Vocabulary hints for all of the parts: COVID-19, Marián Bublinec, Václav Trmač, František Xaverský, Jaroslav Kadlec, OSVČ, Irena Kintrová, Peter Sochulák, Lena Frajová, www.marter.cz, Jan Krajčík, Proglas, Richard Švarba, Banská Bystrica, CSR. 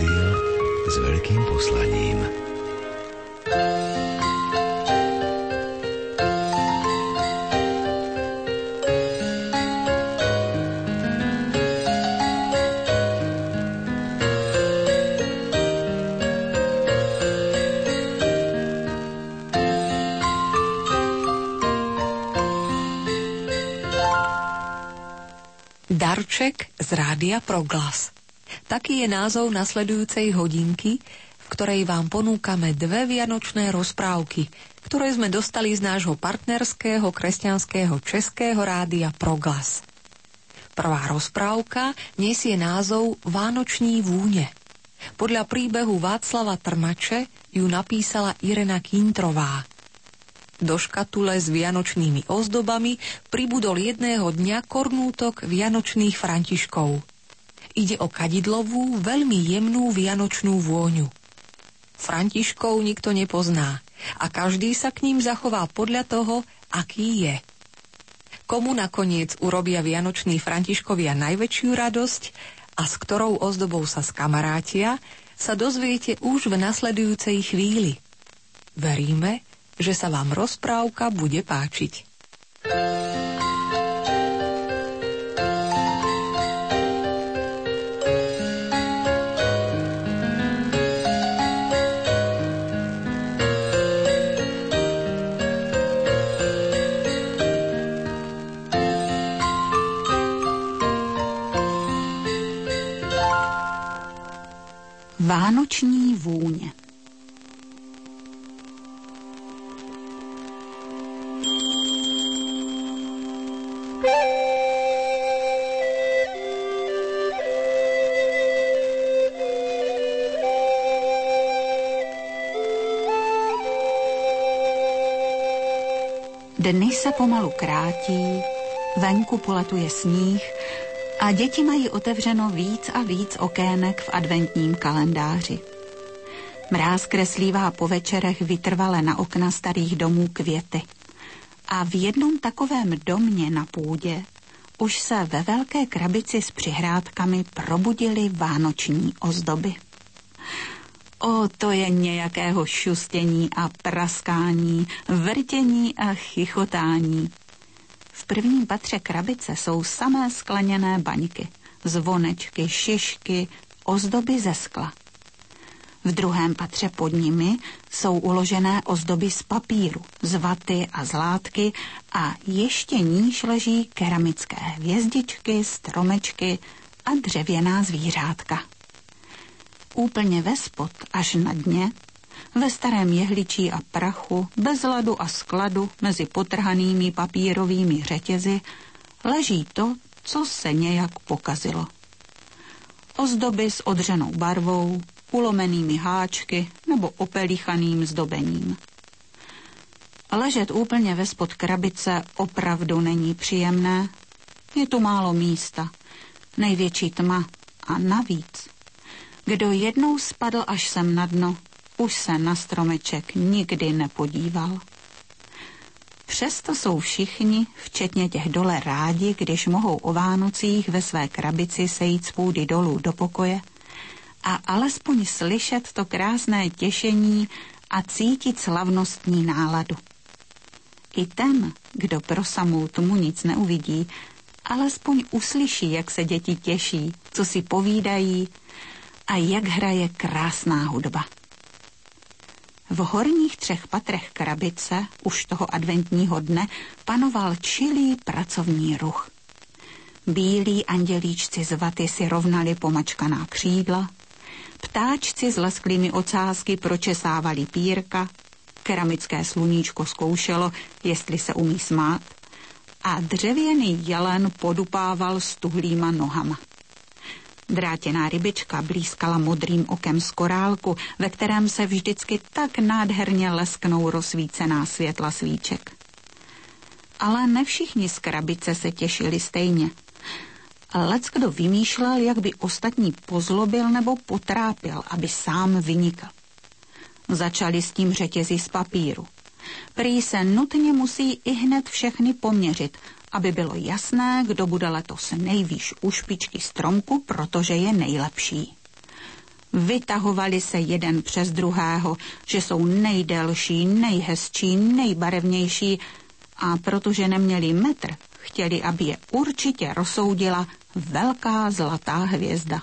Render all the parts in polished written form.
štýl s veľkým poslaním. Darček z rádia Proglas. Taký je názov nasledujúcej hodinky, v ktorej vám ponúkame dve vianočné rozprávky, ktoré sme dostali z nášho partnerského kresťanského českého rádia Proglas. Prvá rozprávka nesie názov Vánoční vône. Podľa príbehu Václava Trmače ju napísala Irena Kintrová. Do škatule s vianočnými ozdobami pribudol jedného dňa kornútok vianočných františkov. Ide o kadidlovú, veľmi jemnú vianočnú vôňu. Františkov nikto nepozná a každý sa k ním zachová podľa toho, aký je. Komu nakoniec urobia vianoční františkovia najväčšiu radosť a s ktorou ozdobou sa skamarátia, sa dozviete už v nasledujúcej chvíli. Veríme, že sa vám rozprávka bude páčiť. Vánoční vône. Dny se pomalu krátí, venku poletuje sníh a děti mají otevřeno víc a víc okének v adventním kalendáři. Mráz kreslívá po večerech vytrvale na okna starých domů květy. A v jednom takovém domě na půdě už se ve velké krabici s přihrádkami probudily vánoční ozdoby. O, to je nějakého šustění a praskání, vrtění a chichotání. V prvním patře krabice jsou samé skleněné baňky, zvonečky, šišky, ozdoby ze skla. V druhém patře pod nimi jsou uložené ozdoby z papíru, z vaty a z látky a ještě níž leží keramické hvězdičky, stromečky a dřevěná zvířátka. Úplně ve spod až na dně, ve starém jehličí a prachu, bez ladu a skladu, mezi potrhanými papírovými řetězy, leží to, co se nějak pokazilo. Ozdoby s odřenou barvou, ulomenými háčky nebo opelíchaným zdobením. Ležet úplně ve spod krabice opravdu není příjemné. Je tu málo místa, největší tma a navíc. Kdo jednou spadl až sem na dno, už se na stromeček nikdy nepodíval. Přesto jsou všichni, včetně těch dole, rádi, když mohou o Vánocích ve své krabici sejít z půdy dolů do pokoje a alespoň slyšet to krásné těšení a cítit slavnostní náladu. I ten, kdo pro samou tmu nic neuvidí, alespoň uslyší, jak se děti těší, co si povídají a jak hraje krásná hudba. V horních třech patrech krabice už toho adventního dne panoval čilý pracovní ruch. Bílí andělíčci z vaty si rovnali pomačkaná křídla, ptáčci s lesklými ocásky pročesávali pírka, keramické sluníčko zkoušelo, jestli se umí smát, a dřevěný jelen podupával stuhlýma nohama. Drátěná rybička blízkala modrým okem z korálku, ve kterém se vždycky tak nádherně lesknou rozsvícená světla svíček. Ale ne všichni z krabice se těšili stejně. Leckdo vymýšlel, jak by ostatní pozlobil nebo potrápil, aby sám vynikl. Začali s tím řetězy z papíru. Prý se nutně musí ihned všechny poměřit, aby bylo jasné, kdo bude letos nejvýš u špičky stromku, protože je nejlepší. vytahovali se jeden přes druhého, že jsou nejdelší, nejhezčí, nejbarevnější a protože neměli metr, chtěli, aby je určitě rozsoudila velká zlatá hvězda.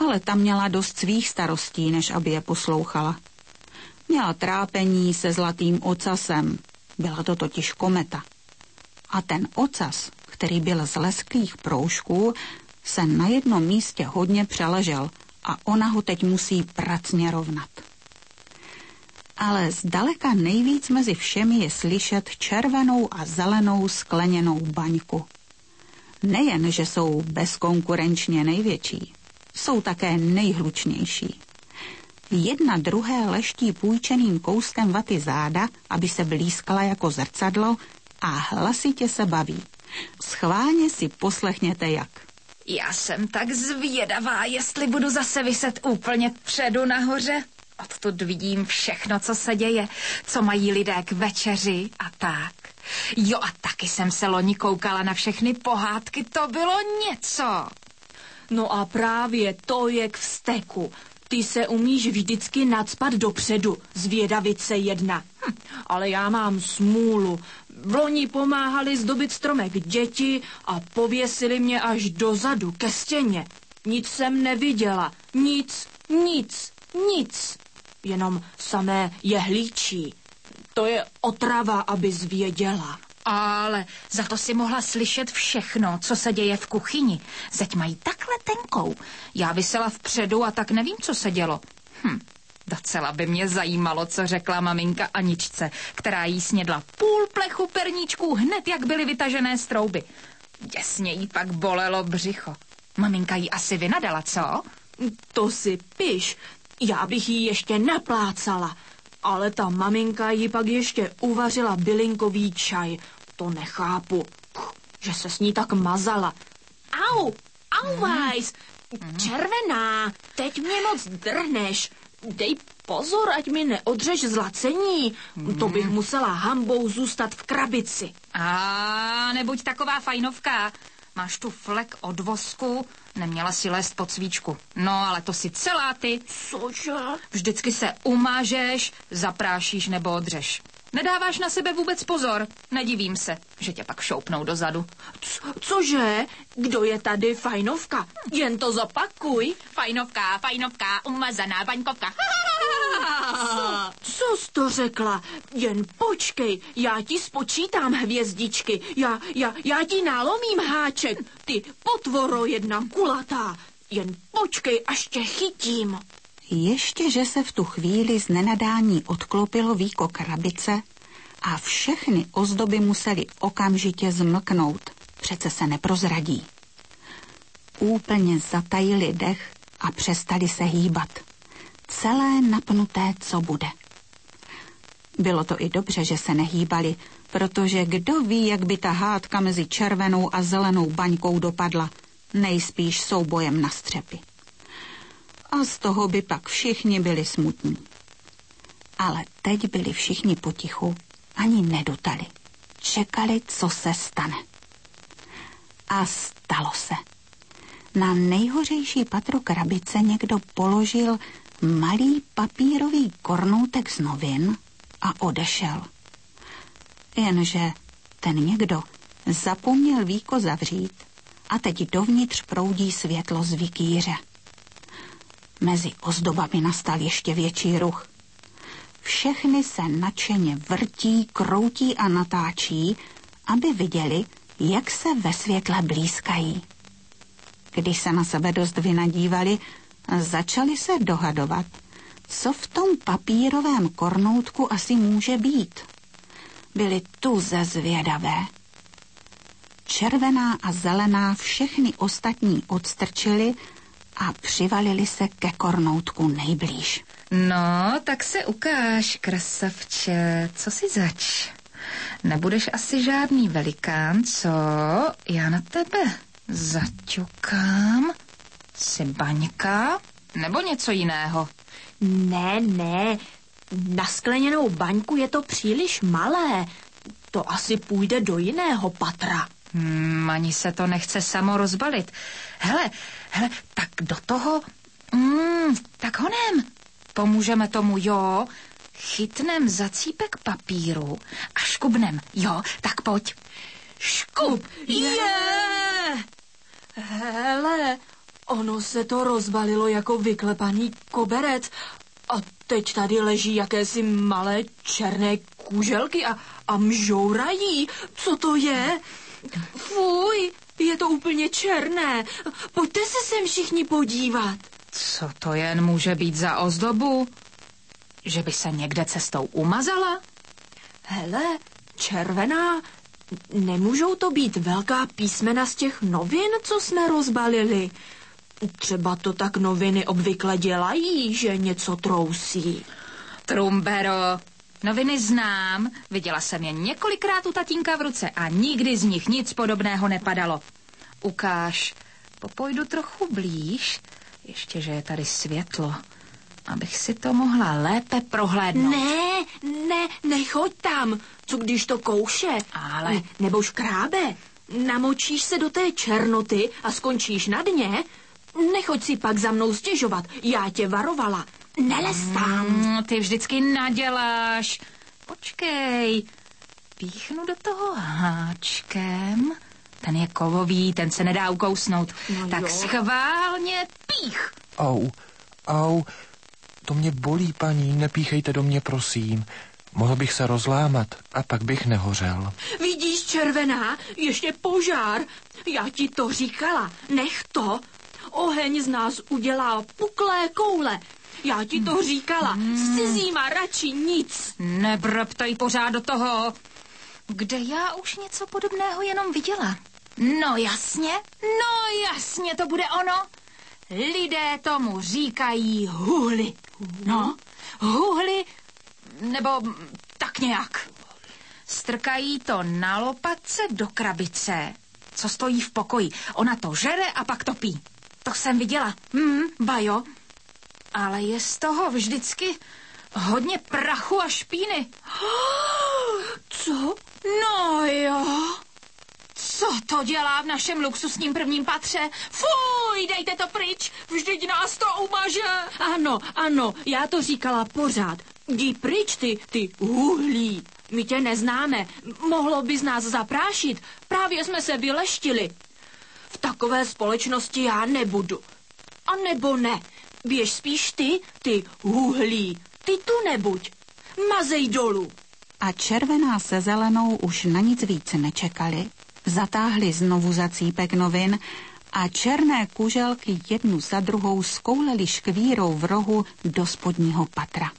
Ale ta měla dost svých starostí, než aby je poslouchala. Měla trápení se zlatým ocasem, byla to totiž kometa. A ten ocas, který byl z lesklých proužků, se na jednom místě hodně přeležel a ona ho teď musí pracně rovnat. Ale zdaleka nejvíc mezi všemi je slyšet červenou a zelenou skleněnou baňku. Nejen, že jsou bezkonkurenčně největší, jsou také nejhlučnější. Jedna druhé leští půjčeným kouskem vaty záda, aby se blízkala jako zrcadlo a hlasitě se baví. Schválně si poslechněte jak. Já jsem tak zvědavá, jestli budu zase viset úplně předu nahoře. Odtud vidím všechno, co se děje, co mají lidé k večeři a tak. Jo a taky jsem se loni koukala na všechny pohádky, to bylo něco. No a právě to je k vzteku. Ty se umíš vždycky nacpat dopředu, zvědavice jedna. Ale já mám smůlu. Vloni pomáhali zdobit stromek děti a pověsili mě až dozadu, ke stěně. Nic jsem neviděla. Nic. Jenom samé jehlíčí. To je otrava, aby zvěděla. Ale za to si mohla slyšet všechno, co se děje v kuchyni. Zeď mají takhle tenkou. Já visela vpředu a tak nevím, co se dělo. Docela by mě zajímalo, co řekla maminka Aničce, která jí snědla půl plechu perníčků hned, jak byly vytažené z trouby. Děsně jí pak bolelo břicho. Maminka jí asi vynadala, co? To si piš. Já bych jí ještě naplácala. Ale ta maminka jí pak ještě uvařila bylinkový čaj. To nechápu, že se s ní tak mazala. Auwajs, červená, teď mě moc drhneš. Dej pozor, ať mi neodřeš zlacení. To bych musela hambou zůstat v krabici. A nebuď taková fajnovka. Máš tu flek od vosku, neměla si lézt pod svíčku. No, ale to si celá ty. Cože? Vždycky se umážeš, zaprášíš nebo odřeš. Nedáváš na sebe vůbec pozor. Nedivím se, že tě pak šoupnou dozadu. Cože? Kdo je tady fajnovka? Jen to zopakuj. Fajnovka, umazaná baňkovka. Co jsi to řekla? Jen počkej, já ti spočítám hvězdičky. Já ti nalomím háček. Ty potvoro jedna kulatá. Jen počkej, až tě chytím. Ještě, že se v tu chvíli z nenadání odklopilo víko krabice a všechny ozdoby museli okamžitě zmlknout. Přece se neprozradí. Úplně zatajili dech a přestali se hýbat. Celé napnuté, co bude. Bylo to i dobře, že se nehýbali, protože kdo ví, jak by ta hádka mezi červenou a zelenou baňkou dopadla, nejspíš soubojem na střepy. A z toho by pak všichni byli smutní. Ale teď byli všichni potichu, ani nedutali. Čekali, co se stane. A stalo se. Na nejhořejší patro krabice někdo položil malý papírový kornoutek z novin a odešel. Jenže ten někdo zapomněl víko zavřít a teď dovnitř proudí světlo z vikýře. Mezi ozdobami nastal ještě větší ruch. Všechny se nadšeně vrtí, kroutí a natáčí, aby viděli, jak se ve světle blýskají. Když se na sebe dost vynadívali, začali se dohadovat, co v tom papírovém kornoutku asi může být. Byli tuze zvědavé. Červená a zelená všechny ostatní odstrčili a přivalili se ke kornoutku nejblíž. No, tak se ukáž, krasavče, co si zač? Nebudeš asi žádný velikán, co? Já na tebe zaťukám. Jsi baňka? Nebo něco jiného? Ne, na skleněnou baňku je to příliš malé. To asi půjde do jiného patra. Ani se to nechce samo rozbalit. Hele, tak do toho Tak honem. Pomůžeme tomu, jo. Chytnem za cípek papíru a škubnem, jo. Tak pojď. Škub! Je! Hele, ono se to rozbalilo jako vyklepaný koberec. A teď tady leží jakési malé černé kůželky a mžourají. Co to je? Fuj, je to úplně černé. Pojďte se sem všichni podívat. Co to jen může být za ozdobu? Že by se někde cestou umazala? Hele, červená. Nemůžou to být velká písmena z těch novin, co jsme rozbalili. Třeba to tak noviny obvykle dělají, že něco trousí. Trumbero, noviny znám. Viděla jsem je několikrát u tatínka v ruce a nikdy z nich nic podobného nepadalo. Ukáž, popojdu trochu blíž, ještě že je tady světlo, abych si to mohla lépe prohlédnout. Ne, nechoď tam. Co když to kouše? Ale... Nebo škrábe. Namočíš se do té černoty a skončíš na dně. Nechoď si pak za mnou stěžovat, já tě varovala. Nelez tam. Ty vždycky naděláš. Počkej, píchnu do toho háčkem. Ten je kovový, ten se nedá ukousnout. No tak jo. Schválně pích. Au, to mě bolí, paní, nepíchejte do mě, prosím. Mohl bych se rozlámat a pak bych nehořel. Vidíš, červená, ještě požár. Já ti to říkala, nech to. Oheň z nás udělá puklé koule. Já ti to říkala, s cizíma radši nic. Nebrptej pořád do toho. Kde já už něco podobného jenom viděla. No jasně, to bude ono. Lidé tomu říkají huhly. No, huhly, nebo tak nějak. Strkají to na lopatce do krabice, co stojí v pokoji. Ona to žere a pak to pí. To jsem viděla. Bajo. Ale je z toho vždycky hodně prachu a špíny. Co? No jo. Co to dělá v našem luxusním prvním patře? Fuj, dejte to pryč, vždyť nás to umaže. Ano, já to říkala pořád. Jdi pryč, ty uhlí. My tě neznáme, mohlo by z nás zaprášit. Právě jsme se vyleštili. V takové společnosti já nebudu. A nebo ne. Běž spíš ty uhlí. Ty tu nebuď. Mazej dolů. A červená se zelenou už na nic víc nečekali. Zatáhli znovu za cípek novin a černé kuželky jednu za druhou skouleli škvírou v rohu do spodního patra.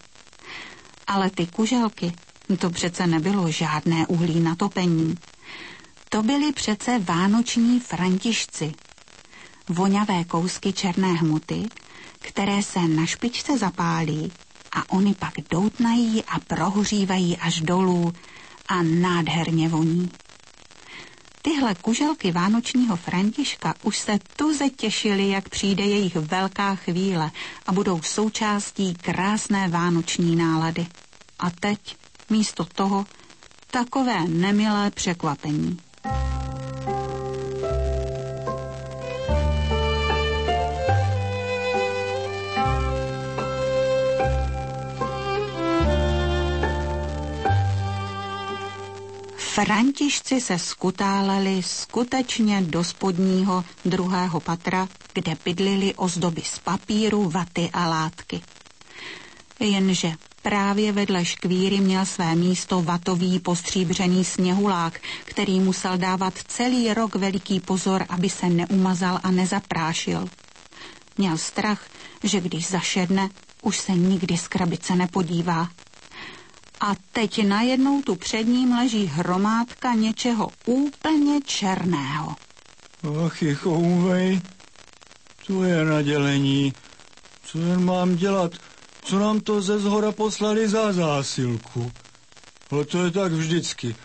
Ale ty kuželky, to přece nebylo žádné uhlí na topení. To byli přece vánoční františci. Voňavé kousky černé hmoty, které se na špičce zapálí a oni pak doutnají a prohořívají až dolů a nádherně voní. Tyhle kuželky vánočního Františka už se tuze těšily, jak přijde jejich velká chvíle a budou součástí krásné vánoční nálady. A teď místo toho takové nemilé překvapení. Františci se skutáleli skutečně do spodního druhého patra, kde bydlili ozdoby z papíru, vaty a látky. Jenže právě vedle škvíry měl své místo vatový postříbřený sněhulák, který musel dávat celý rok veliký pozor, aby se neumazal a nezaprášil. Měl strach, že když zašedne, už se nikdy z krabice nepodívá. A teď najednou tu před ním leží hromádka něčeho úplně černého. Ach, je chouvej, to je nadělení. Co jen mám dělat? Co nám to ze zhora poslali za zásilku? Ale to je tak vždycky.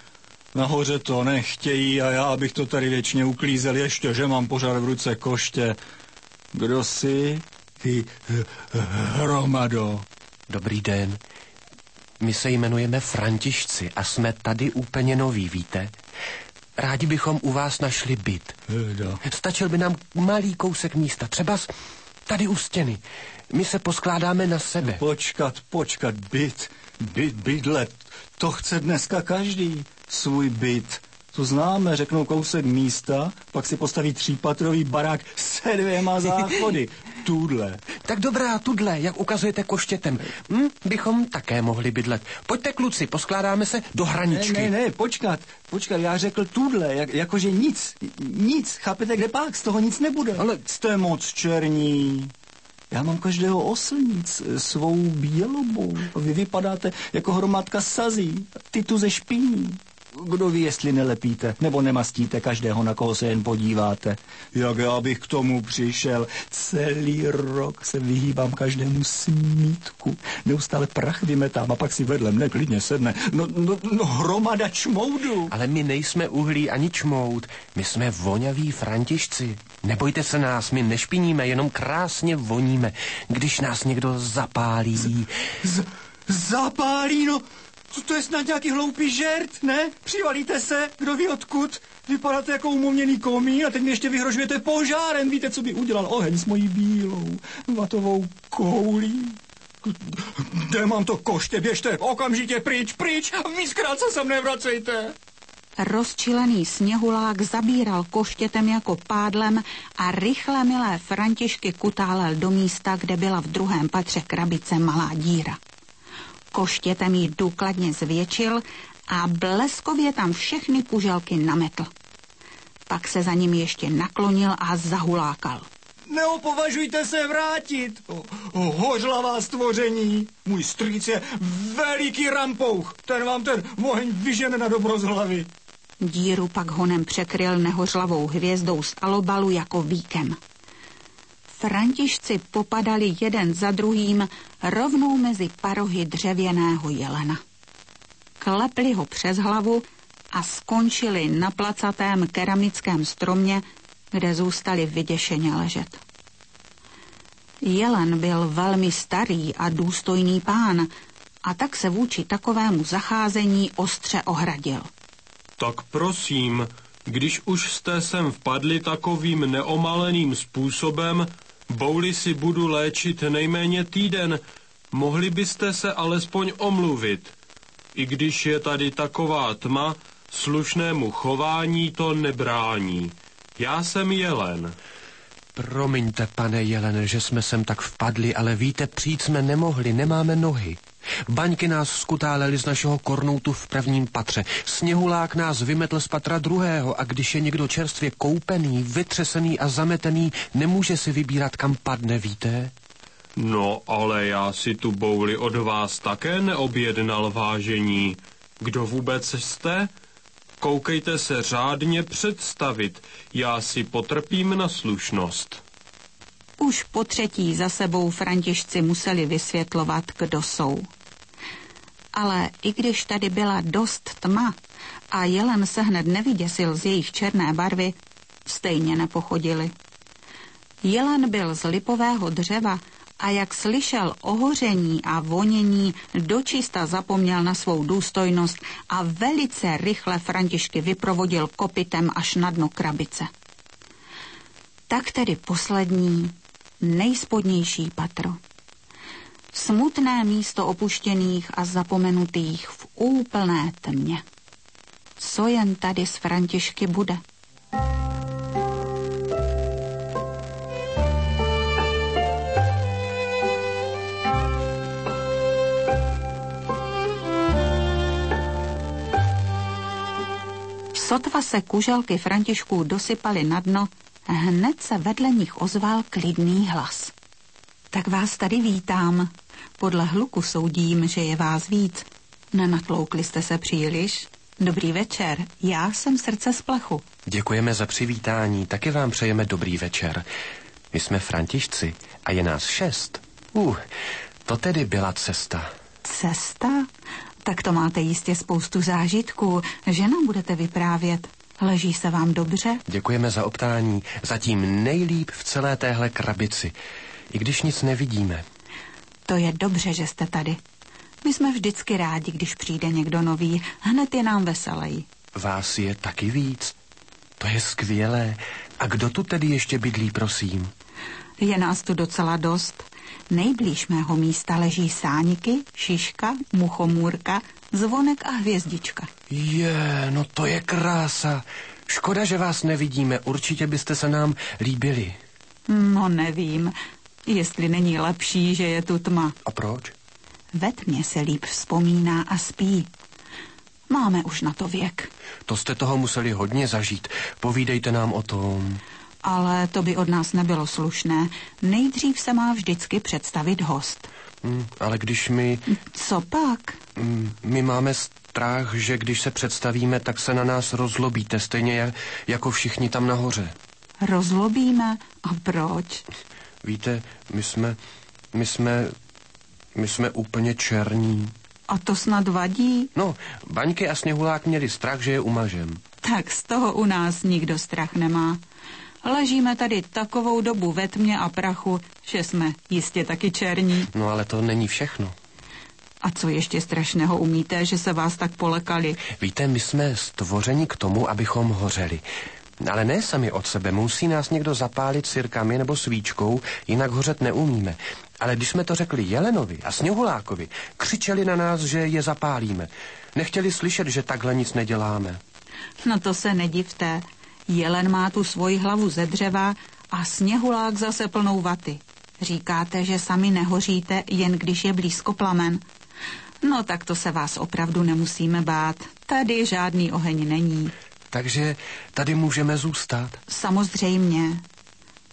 Nahoře to nechtějí a já bych to tady věčně uklízel, ještě že mám pořád v ruce koště. Kdo jsi? Ty hromado. Dobrý den. My se jmenujeme Františci a jsme tady úplně noví, víte? Rádi bychom u vás našli byt. Stačil by nám malý kousek místa, třeba Tady u stěny. My se poskládáme na sebe. Počkat, bydlet. To chce dneska každý. Svůj byt. Tu známe, řeknou kousek místa, pak si postaví třípatrový barák se 2 záchody. Tudle. Tak dobrá, tudle, jak ukazujete koštětem. Bychom také mohli bydlet. Pojďte, kluci, poskládáme se do hraničky. Ne, počkat, já řekl tudle, jakože nic, chápete, kde pak, z toho nic nebude. Ale jste moc černí. Já mám každého oslnic, svou bělobou. Vy vypadáte jako hromádka sazí, ty tu ze špiní. Kdo ví, jestli nelepíte, nebo nemastíte každého, na koho se jen podíváte. Jak já bych k tomu přišel. Celý rok se vyhýbám každému smítku. Neustále prach vymetám a pak si vedle mne klidně sedne. No, hromada čmoudu. Ale my nejsme uhlí ani čmout. My jsme voňaví Františci. Nebojte se nás, my nešpiníme, jenom krásně voníme. Když nás někdo zapálí. Zapálí, no... To je snad nějaký hloupý žert, ne? Přivalíte se, kdo ví odkud. Vypadáte jako umouměný komín a teď mi ještě vyhrožujete požárem. Víte, co by udělal oheň s mojí bílou vatovou koulí? Kde mám to koště? Běžte okamžitě pryč. Víckrát se sem nevracejte. Rozčilený Sněhulák zabíral koštětem jako pádlem a rychle milé Františky kutálel do místa, kde byla v 2. patře krabice malá díra. Koštětem ji důkladně zvětšil a bleskově tam všechny kuželky nametl. Pak se za ním ještě naklonil a zahulákal. Neopovažujte se vrátit, hořlavá stvoření. Můj strýc je veliký rampouch, ten vám ten oheň vyžene na dobro z hlavy. Díru pak honem překryl nehořlavou hvězdou z alobalu jako víkem. Františci popadali jeden za druhým rovnou mezi parohy dřevěného jelena. Klepli ho přes hlavu a skončili na placatém keramickém stromě, kde zůstali vyděšeně ležet. Jelen byl velmi starý a důstojný pán a tak se vůči takovému zacházení ostře ohradil. Tak prosím, když už jste sem vpadli takovým neomaleným způsobem, bouli si budu léčit nejméně týden, mohli byste se alespoň omluvit. I když je tady taková tma, slušnému chování to nebrání. Já jsem jelen. Promiňte, pane jelene, že jsme sem tak vpadli, ale víte, přijít jsme nemohli, nemáme nohy. Baňky nás skutáleli z našeho kornoutu v 1. patře. Sněhulák nás vymetl z patra 2. a když je někdo čerstvě koupený, vytřesený a zametený, nemůže si vybírat, kam padne, víte? No, ale já si tu bouli od vás také neobjednal, vážení. Kdo vůbec jste? Koukejte se řádně představit. Já si potrpím na slušnost. Už po 3. za sebou Františci museli vysvětlovat, kdo jsou. Ale i když tady byla dost tma a jelen se hned nevyděsil z jejich černé barvy, stejně nepochodili. Jelen byl z lipového dřeva a jak slyšel o hoření a vonění, dočista zapomněl na svou důstojnost a velice rychle Františky vyprovodil kopytem až na dno krabice. Tak tedy poslední, nejspodnější patro. Smutné místo opuštěných a zapomenutých v úplné tmě. Co jen tady z Františky bude? Sotva se kuželky Františků dosypaly na dno, hned se vedle nich ozval klidný hlas. Tak vás tady vítám. Podle hluku soudím, že je vás víc. Nenatloukli jste se příliš? Dobrý večer, já jsem srdce z plechu. Děkujeme za přivítání, taky vám přejeme dobrý večer. My jsme Františci a je nás 6. To tedy byla cesta. Cesta? Tak to máte jistě spoustu zážitků, že nám budete vyprávět. Leží se vám dobře? Děkujeme za optání. Zatím nejlíp v celé téhle krabici. I když nic nevidíme. To je dobře, že jste tady. My jsme vždycky rádi, když přijde někdo nový. Hned je nám veselej. Vás je taky víc. To je skvělé. A kdo tu tedy ještě bydlí, prosím? Je nás tu docela dost. Nejblíž mého místa leží sániky, šiška, muchomůrka, zvonek a hvězdička. Je, no to je krása. Škoda, že vás nevidíme. Určitě byste se nám líbili. No nevím, jestli není lepší, že je tu tma. A proč? Ve tmě se líp vzpomíná a spí. Máme už na to věk. To jste toho museli hodně zažít. Povídejte nám o tom. Ale to by od nás nebylo slušné. Nejdřív se má vždycky představit host. Ale když my... Co pak? My máme strach, že když se představíme, tak se na nás rozlobíte, stejně jako všichni tam nahoře. Rozlobíme? A proč? Víte, my jsme úplně černí. A to snad vadí? No, Baňky a Sněhulák měli strach, že je umažem. Tak z toho u nás nikdo strach nemá. Ležíme tady takovou dobu ve tmě a prachu, že jsme jistě taky černí. No ale to není všechno. A co ještě strašného umíte, že se vás tak polekali? Víte, my jsme stvořeni k tomu, abychom hořeli. Ale ne sami od sebe, musí nás někdo zapálit sirkami nebo svíčkou, jinak hořet neumíme. Ale když jsme to řekli Jelenovi a Sněhulákovi, křičeli na nás, že je zapálíme. Nechtěli slyšet, že takhle nic neděláme. No to se nedivte. Jelen má tu svoji hlavu ze dřeva a Sněhulák zase plnou vaty. Říkáte, že sami nehoříte, jen když je blízko plamen. No tak to se vás opravdu nemusíme bát. Tady žádný oheň není. Takže tady můžeme zůstat? Samozřejmě.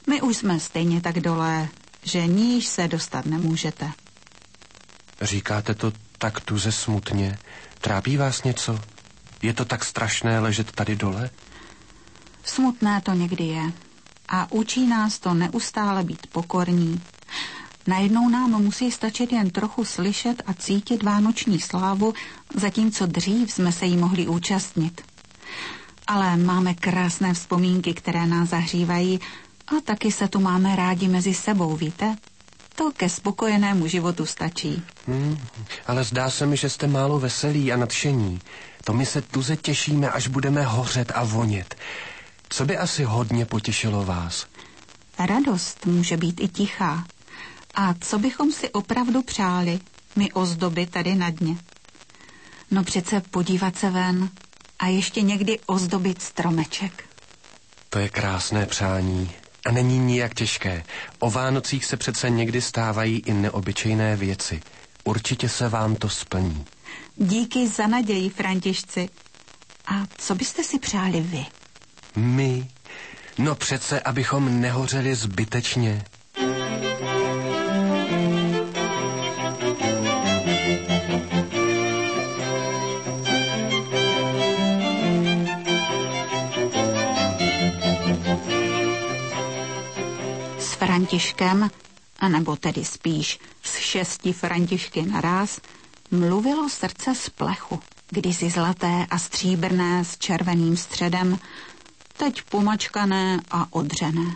My už jsme stejně tak dole, že níž se dostat nemůžete. Říkáte to tak tuze smutně. Trápí vás něco? Je to tak strašné ležet tady dole? Smutné to někdy je a učí nás to neustále být pokorní. Najednou nám musí stačit jen trochu slyšet a cítit vánoční slávu, zatímco dřív jsme se jí mohli účastnit. Ale máme krásné vzpomínky, které nás zahřívají a taky se tu máme rádi mezi sebou, víte? To ke spokojenému životu stačí. Ale zdá se mi, že jste málo veselí a nadšení. To my se tuze těšíme, až budeme hořet a vonět. Co by asi hodně potěšilo vás? Radost může být i tichá. A co bychom si opravdu přáli, my ozdoby tady na dně? No přece podívat se ven a ještě někdy ozdobit stromeček. To je krásné přání a není nijak těžké. O Vánocích se přece někdy stávají i neobyčejné věci. Určitě se vám to splní. Díky za naději, Františci. A co byste si přáli vy? My? No přece, abychom nehořeli zbytečně. S Františkem, anebo tedy spíš s 6 Františky naráz, mluvilo srdce z plechu, kdysi zlaté a stříbrné s červeným středem, teď pomačkané a odřené.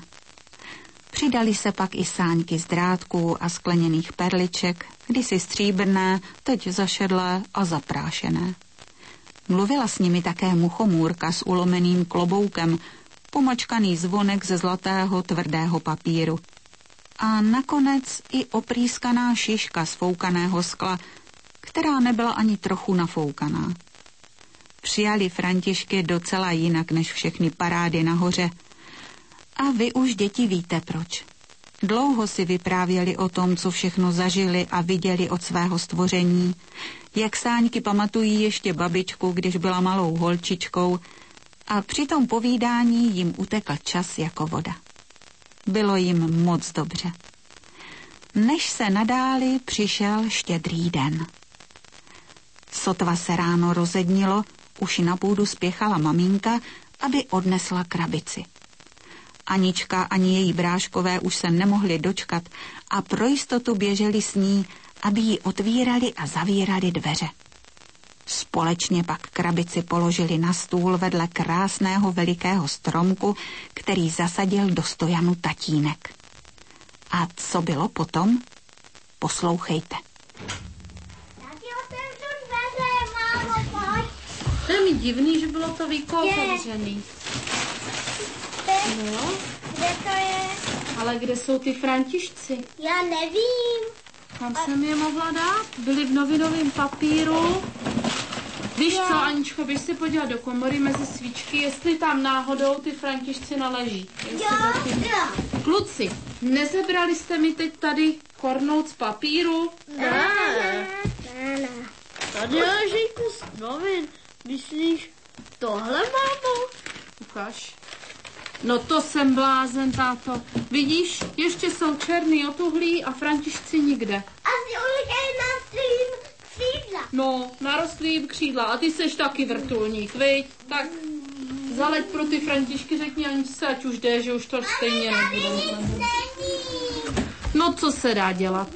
Přidali se pak i sáňky z drátků a skleněných perliček, kdysi stříbrné, teď zašedlé a zaprášené. Mluvila s nimi také muchomůrka s ulomeným kloboukem, pomačkaný zvonek ze zlatého tvrdého papíru. A nakonec i oprýskaná šiška z foukaného skla, která nebyla ani trochu nafoukaná. Přijali Františky docela jinak než všechny parády nahoře. A vy už, děti, víte proč. Dlouho si vyprávěli o tom, co všechno zažili a viděli od svého stvoření. Jak sáňky pamatují ještě babičku, když byla malou holčičkou. A při tom povídání jim utekl čas jako voda. Bylo jim moc dobře. Než se nadáli, přišel Štědrý den. Sotva se ráno rozednilo, už na půdu spěchala maminka, aby odnesla krabici. Anička ani její bráškové už se nemohli dočkat a pro jistotu běželi s ní, aby ji otvírali a zavírali dveře. Společně pak krabici položili na stůl vedle krásného velikého stromku, který zasadil do stojanu tatínek. A co bylo potom? Poslouchejte. To je mi divný, že bylo to víko otevřený. No. Kde to je? A Ale kde jsou ty Františci? Já nevím. Kam jsem je mohla dát? Byli v novinovém papíru. Víš co, Aničko, běž se podívat do komory mezi svíčky, jestli tam náhodou ty Františci naleží. Jo. Kluci, nezebrali jste mi teď tady kornout z papíru? Ne. Tady leží kus novin. Myslíš, tohle, mámo? Ukaž. No to jsem blázen, táto. Vidíš, ještě jsou černý otuhlí a Františci nikde. Asi unikaj narostlým křídla. No, narostlým křídla. A ty seš taky vrtulník, viď? Tak zaleď pro ty Františky, řekni Aničce, ať už jde, že už to stejně nebude. No, co se dá dělat?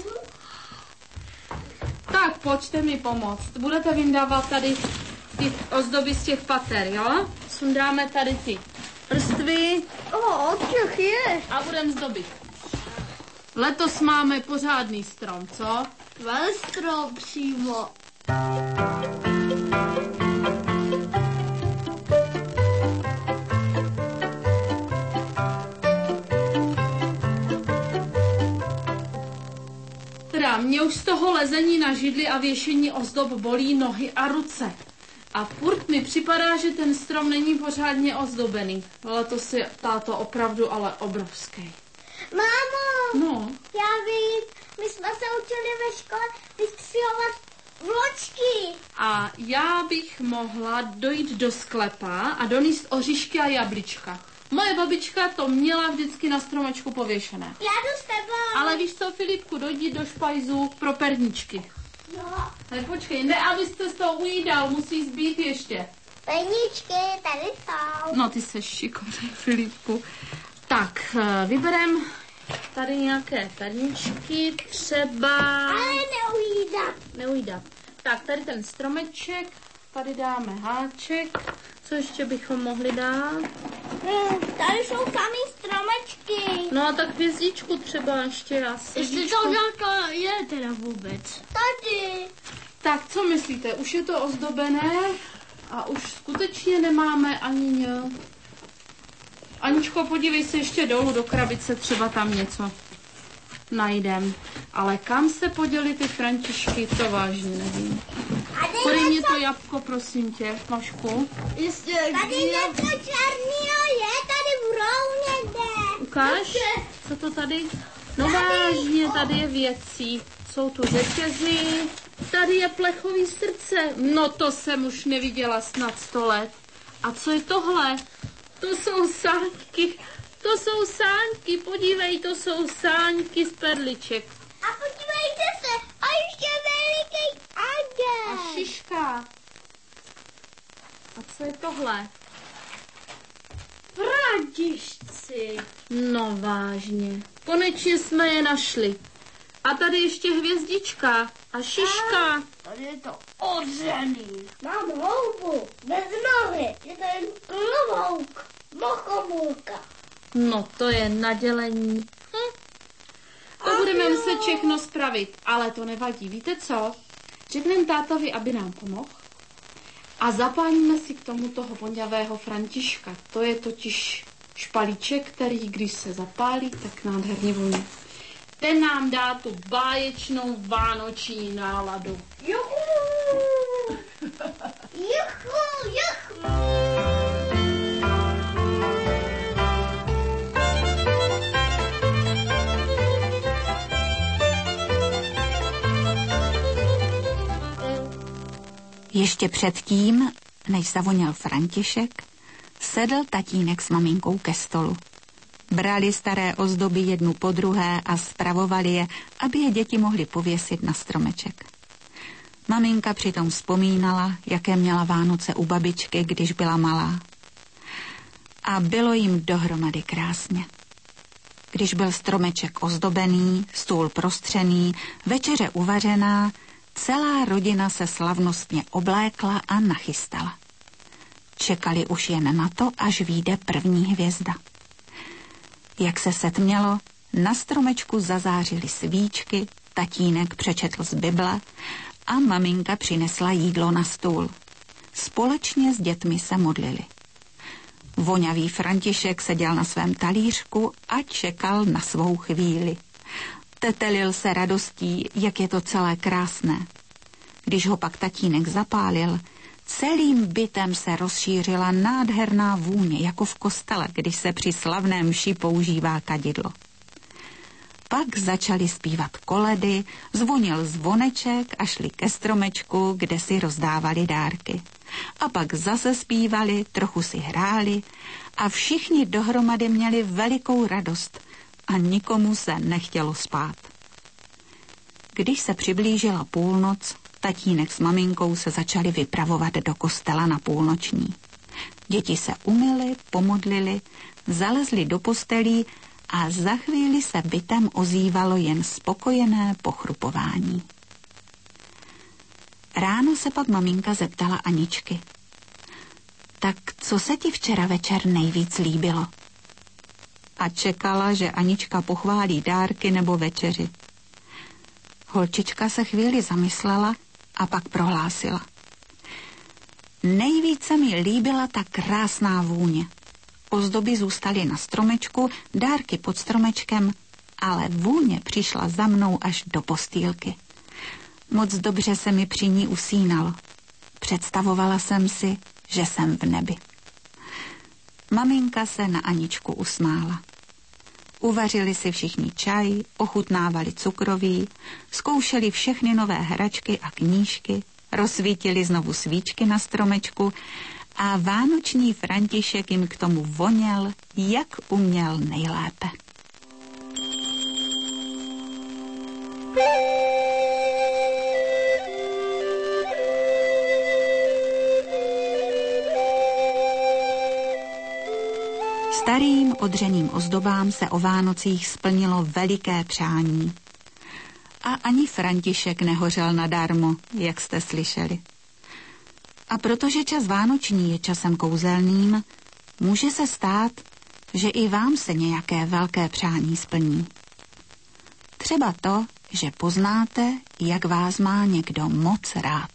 Tak, pojďte mi pomoct. Budete vyndávat tady ty ozdoby z těch pater, jo? Sundáme tady ty prstvy. A budem zdobit. Letos máme pořádný strom, co? Velstrom přímo. Teda mě už z toho lezení na židli a věšení ozdob bolí nohy a ruce. A furt mi připadá, že ten strom není pořádně ozdobený. Letos je táto opravdu ale obrovský. Mámo, no? Já vím, my jsme se učili ve škole vystřihovat vločky. A já bych mohla dojít do sklepa a donést oříšky a jablíčka. Moje babička to měla vždycky na stromečku pověšené. Já jdu s tebou. Ale víš co, Filipku, dojdi do špajzu pro perničky. No. Ale počkej, ne, abyste s tou ujídal, musí zbýt ještě. Perničky, tady jsou. No, ty seš šikovný, Filipku. Tak, vyberem tady nějaké perničky, třeba... Ale neujídat. Tak, tady ten stromeček, tady dáme háček. Co ještě bychom mohli dát? Tady jsou samý stromečky. No a tak hvězdičku třeba ještě raz. Ještě to nějaká je teda vůbec. Tady. Tak co myslíte, už je to ozdobené a už skutečně nemáme ani... Aničko, podívej se ještě dolů do krabice, třeba tam něco najdem. Ale kam se poděly ty Františky, to vážně nevím. Podej mě to jabko, prosím tě, Mašku. Jistě. Tady něco černýho je, tady v rohu někde. Ukáž, co to tady? No vážně, tady je věcí. Jsou tu řetězy, tady je plechový srdce. No to jsem už neviděla snad 100 let. A co je tohle? To jsou sáňky, podívej, to jsou sáňky z perliček. A podívejte se, a ještě veliký anděl. A šiška. A co je tohle? Františci. No vážně, konečně jsme je našli. A tady ještě hvězdička a šiška. A tady je to ořený. Mám houbu, bez nohy, je to jen klobouk, mochomůlka. No to je nadělení. To budeme muset všechno spravit, ale to nevadí. Víte co? Řekneme tátovi, aby nám pomohl a zapálíme si k tomu toho voňavého Františka. To je totiž špalíček, který když se zapálí, tak nádherně voní. Ten nám dá tu báječnou vánoční náladu. Juchu! Ještě předtím, než zavoněl František, sedl tatínek s maminkou ke stolu. Brali staré ozdoby jednu po druhé a spravovali je, aby je děti mohly pověsit na stromeček. Maminka přitom vzpomínala, jaké měla Vánoce u babičky, když byla malá. A bylo jim dohromady krásně. Když byl stromeček ozdobený, stůl prostřený, večeře uvařená, celá rodina se slavnostně oblékla a nachystala. Čekali už jen na to, až vyjde první hvězda. Jak se setmělo, na stromečku zazářily svíčky, tatínek přečetl z Bible a maminka přinesla jídlo na stůl. Společně s dětmi se modlili. Voňavý František seděl na svém talířku a čekal na svou chvíli. Tetelil se radostí, jak je to celé krásné. Když ho pak tatínek zapálil, celým bytem se rozšířila nádherná vůně, jako v kostele, když se při slavné mši používá kadidlo. Pak začali zpívat koledy, zvonil zvoneček a šli ke stromečku, kde si rozdávali dárky. A pak zase zpívali, trochu si hráli a všichni dohromady měli velikou radost a nikomu se nechtělo spát. Když se přiblížila půlnoc, tatínek s maminkou se začali vypravovat do kostela na půlnoční. Děti se umyly, pomodlili, zalezli do postelí a za chvíli se bytem ozývalo jen spokojené pochrupování. Ráno se pak maminka zeptala Aničky. Tak co se ti včera večer nejvíc líbilo? A čekala, že Anička pochválí dárky nebo večeři. Holčička se chvíli zamyslela a pak prohlásila. Nejvíce mi líbila ta krásná vůně. Ozdoby zůstaly na stromečku, dárky pod stromečkem, ale vůně přišla za mnou až do postýlky. Moc dobře se mi při ní usínalo. Představovala jsem si, že jsem v nebi. Maminka se na Aničku usmála. Uvařili si všichni čaj, ochutnávali cukroví, zkoušeli všechny nové hračky a knížky, rozsvítili znovu svíčky na stromečku a vánoční František jim k tomu voněl, jak uměl nejlépe. Starým odřeným ozdobám se o Vánocích splnilo veliké přání. A ani František nehořel nadarmo, jak jste slyšeli. A protože čas vánoční je časem kouzelným, může se stát, že i vám se nějaké velké přání splní. Třeba to, že poznáte, jak vás má někdo moc rád.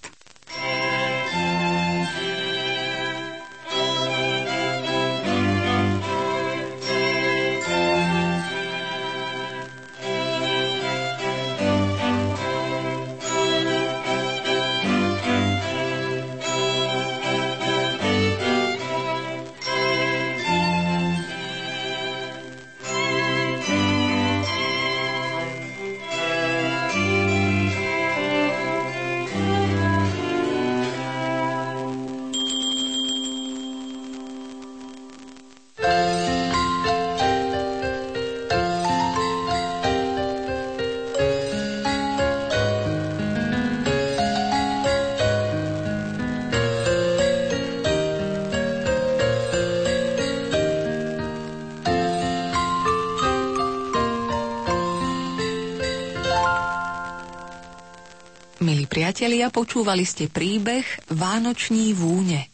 Priatelia, počúvali ste príbeh Vánoční vône.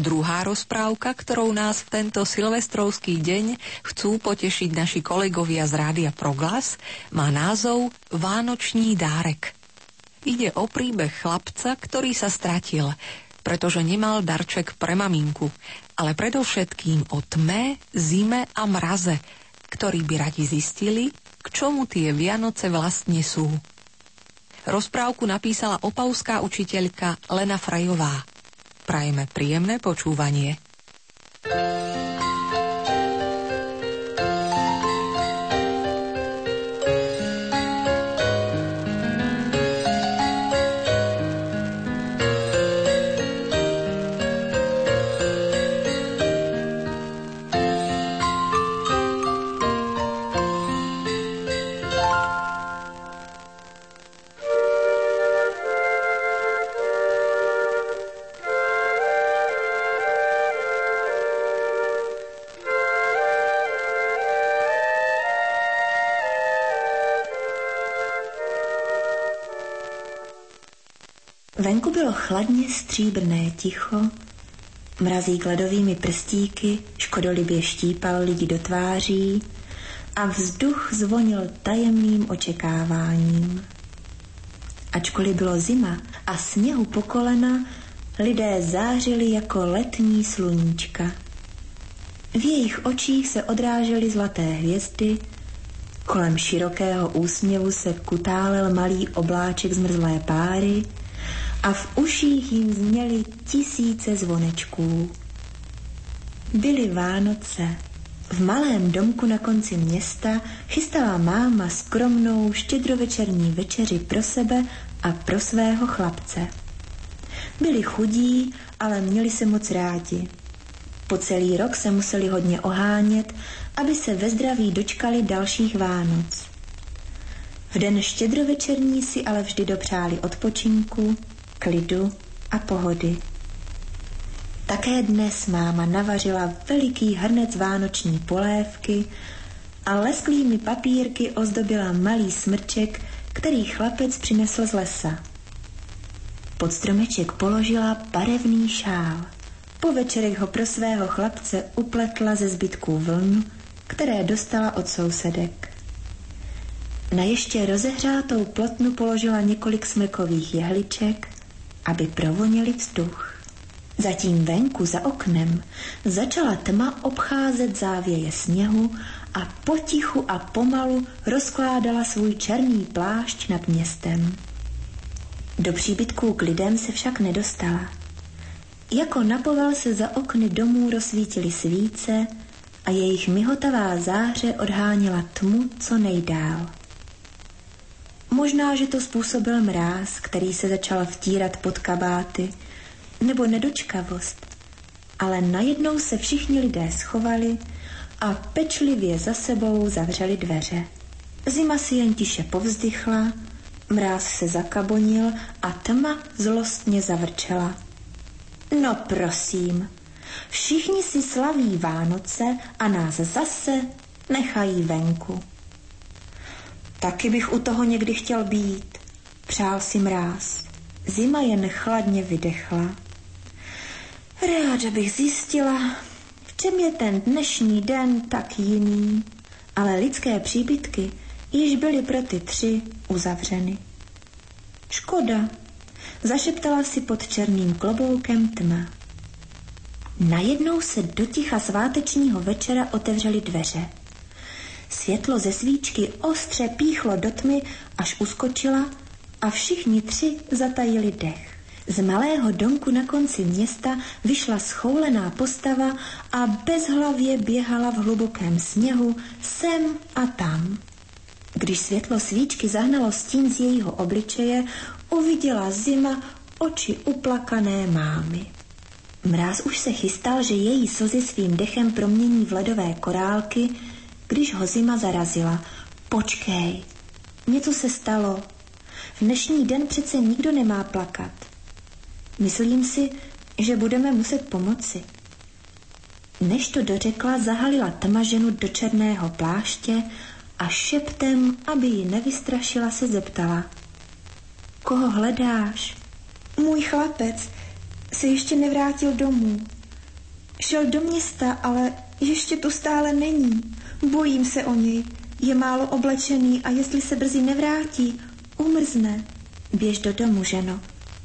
Druhá rozprávka, ktorou nás v tento silvestrovský deň chcú potešiť naši kolegovia z rádia Proglas, má názov Vánoční dárek. Ide o príbeh chlapca, ktorý sa stratil, pretože nemal darček pre maminku, ale predovšetkým o tme, zime a mraze, ktorí by radi zistili, k čomu tie Vianoce vlastne sú. Rozprávku napísala opavská učiteľka Lena Frajová. Prajeme príjemné počúvanie. Venku bylo chladně stříbrné ticho, mrazík ledovými prstíky škodolibě štípal lidi do tváří a vzduch zvonil tajemným očekáváním. Ačkoliv bylo zima a sněhu po kolena, lidé zářili jako letní sluníčka. V jejich očích se odrážely zlaté hvězdy, kolem širokého úsměvu se kutálel malý obláček zmrzlé páry a v uších jim zněly tisíce zvonečků. Byly Vánoce. V malém domku na konci města chystala máma skromnou štědrovečerní večeři pro sebe a pro svého chlapce. Byli chudí, ale měli se moc rádi. Po celý rok se museli hodně ohánět, aby se ve zdraví dočkali dalších Vánoc. V den štědrovečerní si ale vždy dopřáli odpočinku, klidu a pohody. Také dnes máma navařila veliký hrnec vánoční polévky a lesklými papírky ozdobila malý smrček, který chlapec přinesl z lesa. Pod stromeček položila barevný šál. Po večerech ho pro svého chlapce upletla ze zbytků vln, které dostala od sousedek. Na ještě rozehřátou plotnu položila několik smrkových jehliček, aby provonili vzduch. Zatím venku za oknem začala tma obcházet závěje sněhu a potichu a pomalu rozkládala svůj černý plášť nad městem. Do příbytků k lidem se však nedostala. Jako na povel se za okny domů rozsvítily svíce a jejich mihotavá záře odháněla tmu co nejdál. Možná, že to způsobil mráz, který se začal vtírat pod kabáty, nebo nedočkavost, ale najednou se všichni lidé schovali a pečlivě za sebou zavřeli dveře. Zima si jen tiše povzdychla, mráz se zakabonil a tma zlostně zavrčela. No prosím, všichni si slaví Vánoce a nás zase nechají venku. Taky bych u toho někdy chtěl být, přál si mráz. Zima jen chladně vydechla. Ráda bych zjistila, v čem je ten dnešní den tak jiný, ale lidské příbytky již byly pro ty tři uzavřeny. Škoda, zašeptala si pod černým kloboukem tma. Najednou se do ticha svátečního večera otevřely dveře. Světlo ze svíčky ostře píchlo do tmy, až uskočila a všichni tři zatajili dech. Z malého domku na konci města vyšla schoulená postava a bezhlavě běhala v hlubokém sněhu sem a tam. Když světlo svíčky zahnalo stín z jejího obličeje, uviděla Zima oči uplakané mámy. Mráz už se chystal, že její slzy svým dechem promění v ledové korálky, když ho Zima zarazila. Počkej, něco se stalo. V dnešní den přece nikdo nemá plakat. Myslím si, že budeme muset pomoci. Než to dořekla, zahalila tma ženu do černého pláště a šeptem, aby ji nevystrašila, se zeptala. Koho hledáš? Můj chlapec se ještě nevrátil domů. Šel do města, ale ještě tu stále není. Bojím se o něj. Je málo oblečený a jestli se brzy nevrátí, umrzne. Běž do domu, ženo,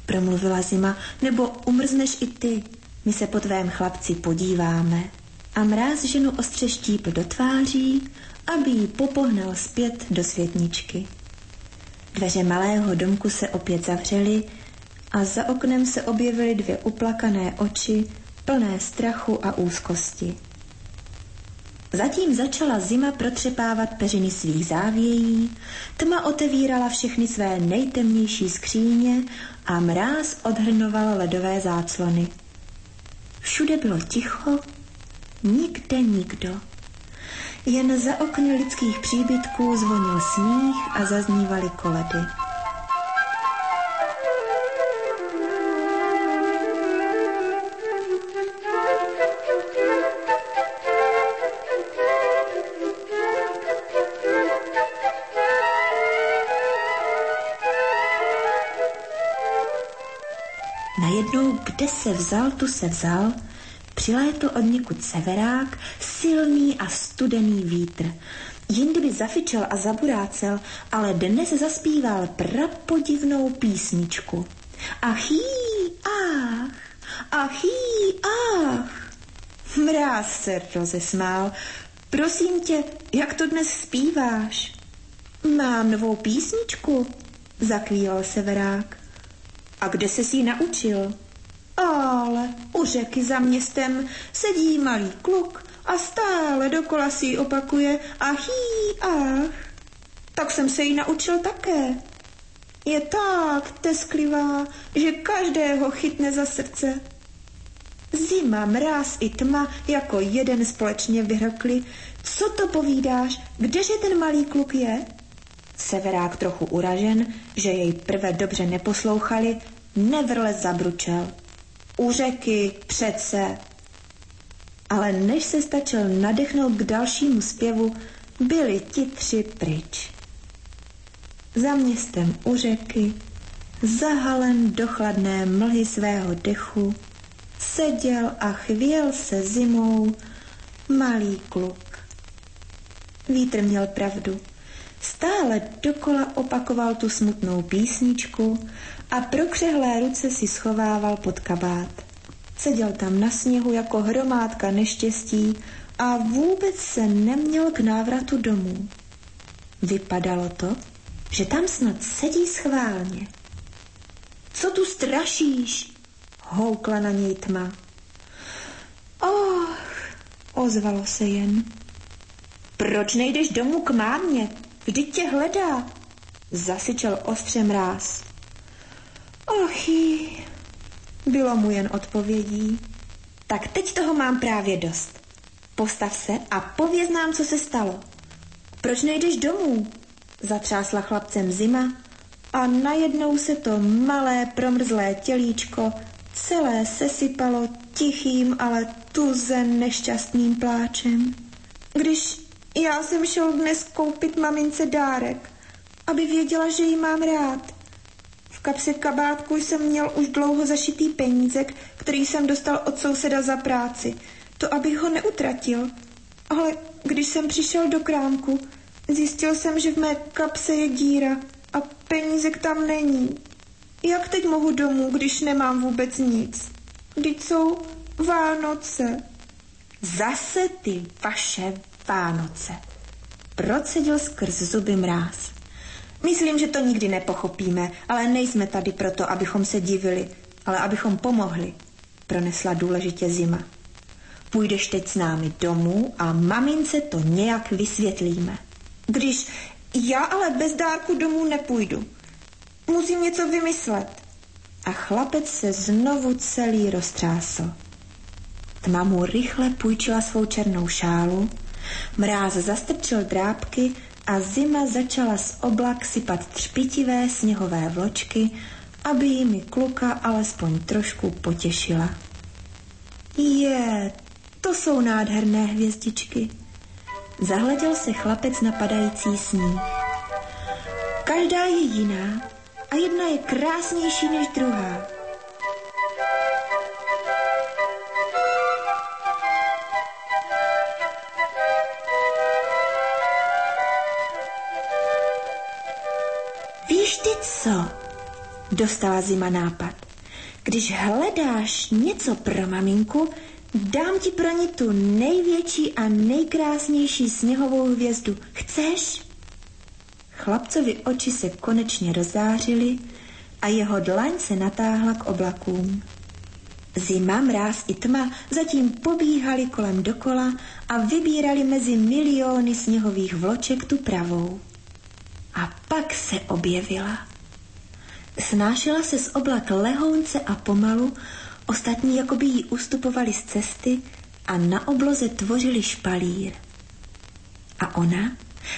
promluvila Zima, nebo umrzneš i ty. My se po tvém chlapci podíváme. A mráz ženu ostře štípl do tváří, aby ji popohnal zpět do světničky. Dveře malého domku se opět zavřely a za oknem se objevily dvě uplakané oči, plné strachu a úzkosti. Zatím začala Zima protřepávat peřiny svých závějí, tma otevírala všechny své nejtemnější skříně a mráz odhrnoval ledové záclony. Všude bylo ticho, nikde nikdo. Jen za okny lidských příbytků zvonil smích a zaznívaly koledy. Najednou, kde se vzal, tu se vzal, přilétl od někud severák, silný a studený vítr. Jindy by zafičel a zaburácel, ale dnes zaspíval prapodivnou písničku. Achí, ach, achí, ach. Mráz se rozesmál. Prosím tě, jak to dnes zpíváš? Mám novou písničku, zakvílal severák. A kde ses ji naučil? Ale u řeky za městem sedí malý kluk a stále dokola si ji opakuje achí, ach. Tak jsem se ji naučil také. Je tak tesklivá, že každého chytne za srdce. Zima, mráz i tma jako jeden společně vyhrkli. Co to povídáš, kdeže ten malý kluk je? Severák trochu uražen, že jej prve dobře neposlouchali, nevrle zabručel. U řeky přece. Ale než se stačil nadechnout k dalšímu zpěvu, byli ti tři pryč. Za městem u řeky, zahalen do chladné mlhy svého dechu, seděl a chvěl se zimou malý kluk. Vítr měl pravdu. Stále dokola opakoval tu smutnou písničku a prokřehlé ruce si schovával pod kabát. Seděl tam na sněhu jako hromádka neštěstí a vůbec se neměl k návratu domů. Vypadalo to, že tam snad sedí schválně. Co tu strašíš? Houkla na něj tma. Och, ozvalo se jen. Proč nejdeš domů k mámě? Vždyť tě hledá, zasyčel ostře mráz. Ochy, bylo mu jen odpovědí. Tak teď toho mám právě dost. Postav se a pověz nám, co se stalo. Proč nejdeš domů? Zatřásla chlapcem zima a najednou se to malé promrzlé tělíčko celé sesypalo tichým, ale tuze nešťastným pláčem. Když já jsem šel dnes koupit mamince dárek, aby věděla, že ji mám rád. V kapse kabátku jsem měl už dlouho zašitý penízek, který jsem dostal od souseda za práci. To, abych ho neutratil. Ale když jsem přišel do krámku, zjistil jsem, že v mé kapse je díra a penízek tam není. Jak teď mohu domů, když nemám vůbec nic? Vždyť jsou Vánoce. Zase ty vaše Vánoce, procedil skrz zuby mráz. Myslím, že to nikdy nepochopíme, ale nejsme tady proto, abychom se divili, ale abychom pomohli, pronesla důležitě zima. Půjdeš teď s námi domů a mamince to nějak vysvětlíme. Když já ale bez dárku domů nepůjdu, musím něco vymyslet. A chlapec se znovu celý roztřásl. Tma mu rychle půjčila svou černou šálu, mráz zastrčil drápky a zima začala z oblak sypat třpitivé sněhové vločky, aby jimi kluka alespoň trošku potěšila. Je, to jsou nádherné hvězdičky. Zahleděl se chlapec na padající sníh. Každá je jiná a jedna je krásnější než druhá. Víš ty co? Dostala zima nápad. Když hledáš něco pro maminku, dám ti pro ní tu největší a nejkrásnější sněhovou hvězdu. Chceš? Chlapcovi oči se konečně rozzářily a jeho dlaň se natáhla k oblakům. Zima, mráz i tma zatím pobíhali kolem dokola a vybírali mezi miliony sněhových vloček tu pravou. A pak se objevila. Snášela se z oblak lehounce a pomalu, ostatní jakoby jí ustupovali z cesty a na obloze tvořili špalír. A ona,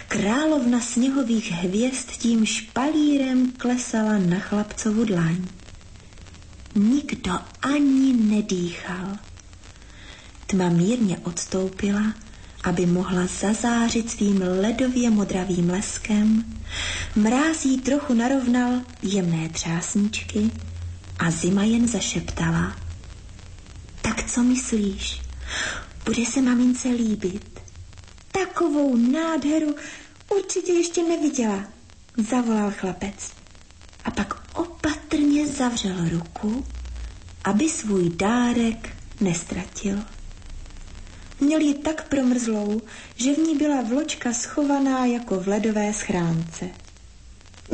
královna sněhových hvězd, tím špalírem klesala na chlapcovu dlaň. Nikdo ani nedýchal. Tma mírně odstoupila, aby mohla zazářit svým ledově modravým leskem. Mráz jí trochu narovnal jemné třásničky a zima jen zašeptala. Tak co myslíš? Bude se mamince líbit? Takovou nádheru určitě ještě neviděla, zavolal chlapec. A pak opatrně zavřel ruku, aby svůj dárek nestratil. měl ji tak promrzlou, že v ní byla vločka schovaná jako v ledové schránce.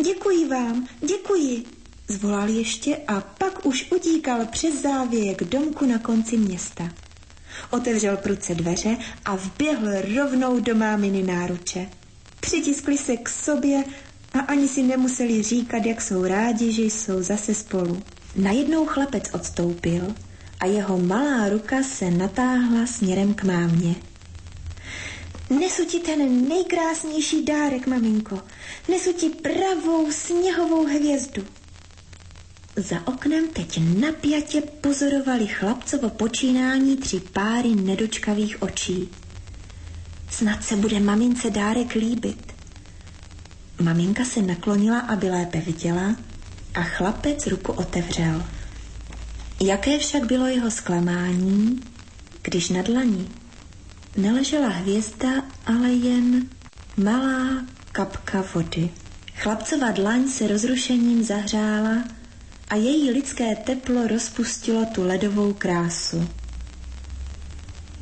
Děkuji vám, děkuji, zvolal ještě a pak už utíkal přes závěje k domku na konci města. Otevřel prudce dveře a vběhl rovnou do máminy náruče. Přitiskli se k sobě a ani si nemuseli říkat, jak jsou rádi, že jsou zase spolu. Najednou chlapec odstoupil a jeho malá ruka se natáhla směrem k mámě. Nesu ti ten nejkrásnější dárek, maminko. Nesu ti pravou sněhovou hvězdu. Za oknem teď napjatě pozorovali chlapcovo počínání tři páry nedočkavých očí. Snad se bude mamince dárek líbit. Maminka se naklonila, aby lépe viděla, a chlapec ruku otevřel. Jaké však bylo jeho zklamání, když na dlani neležela hvězda, ale jen malá kapka vody. Chlapcova dlaň se rozrušením zahřála a její lidské teplo rozpustilo tu ledovou krásu.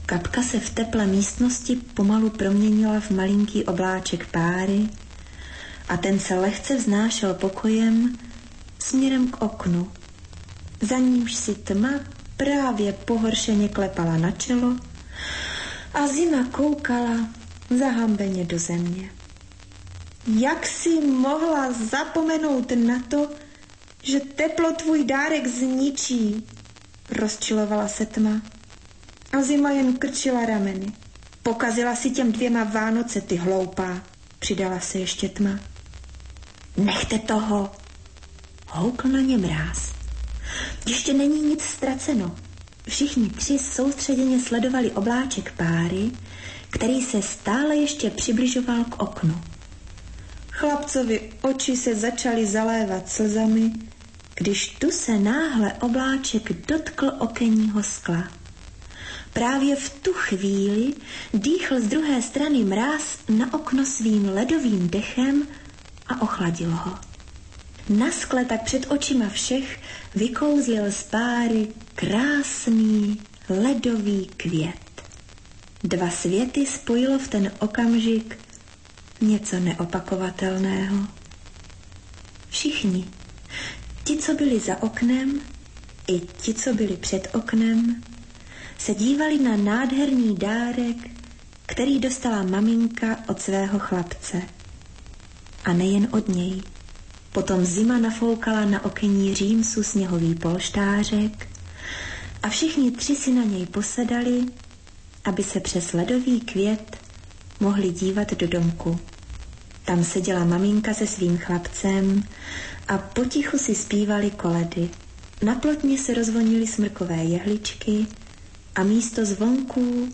Kapka se v teple místnosti pomalu proměnila v malinký obláček páry a ten se lehce vznášel pokojem směrem k oknu. Za nímž si tma právě pohoršeně klepala na čelo a zima koukala zahambeně do země. Jak si mohla zapomenout na to, že teplo tvůj dárek zničí, rozčilovala se tma. A zima jen krčila rameny. Pokazila si těm dvěma Vánoce, ty hloupá, přidala se ještě tma. Nechte toho, houkl na ně mráz. Ještě není nic ztraceno. Všichni tři soustředěně sledovali obláček páry, který se stále ještě přibližoval k oknu. Chlapcovi oči se začaly zalévat slzami, když tu se náhle obláček dotkl okenního skla. Právě v tu chvíli dýchl z druhé strany mráz na okno svým ledovým dechem a ochladil ho. Na skle tak před očima všech vykouzlil z páry krásný ledový květ. Dva světy spojilo v ten okamžik něco neopakovatelného. Všichni, ti, co byli za oknem, i ti, co byli před oknem, se dívali na nádherný dárek, který dostala maminka od svého chlapce. A nejen od něj. Potom zima nafoukala na okenní římsu sněhový polštářek a všichni tři si na něj posedali, aby se přes ledový květ mohli dívat do domku. Tam seděla maminka se svým chlapcem a potichu si zpívali koledy. Na plotně se rozvonily smrkové jehličky a místo zvonků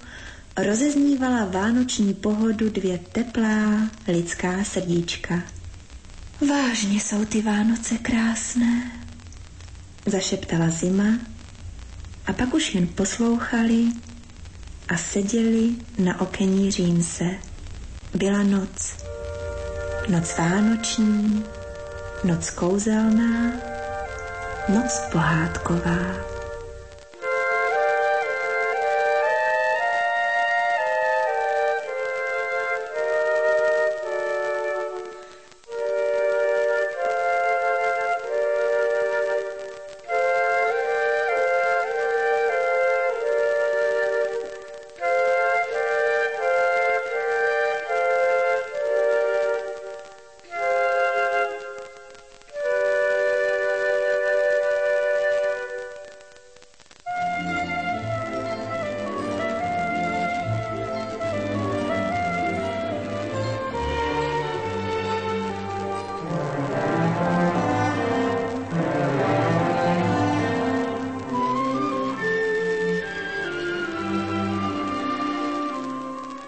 rozeznívala vánoční pohodu dvě teplá lidská srdíčka. Vážně jsou ty Vánoce krásné, zašeptala zima a pak už jen poslouchali a seděli na okenní římse. Byla noc. Noc vánoční, noc kouzelná, noc pohádková.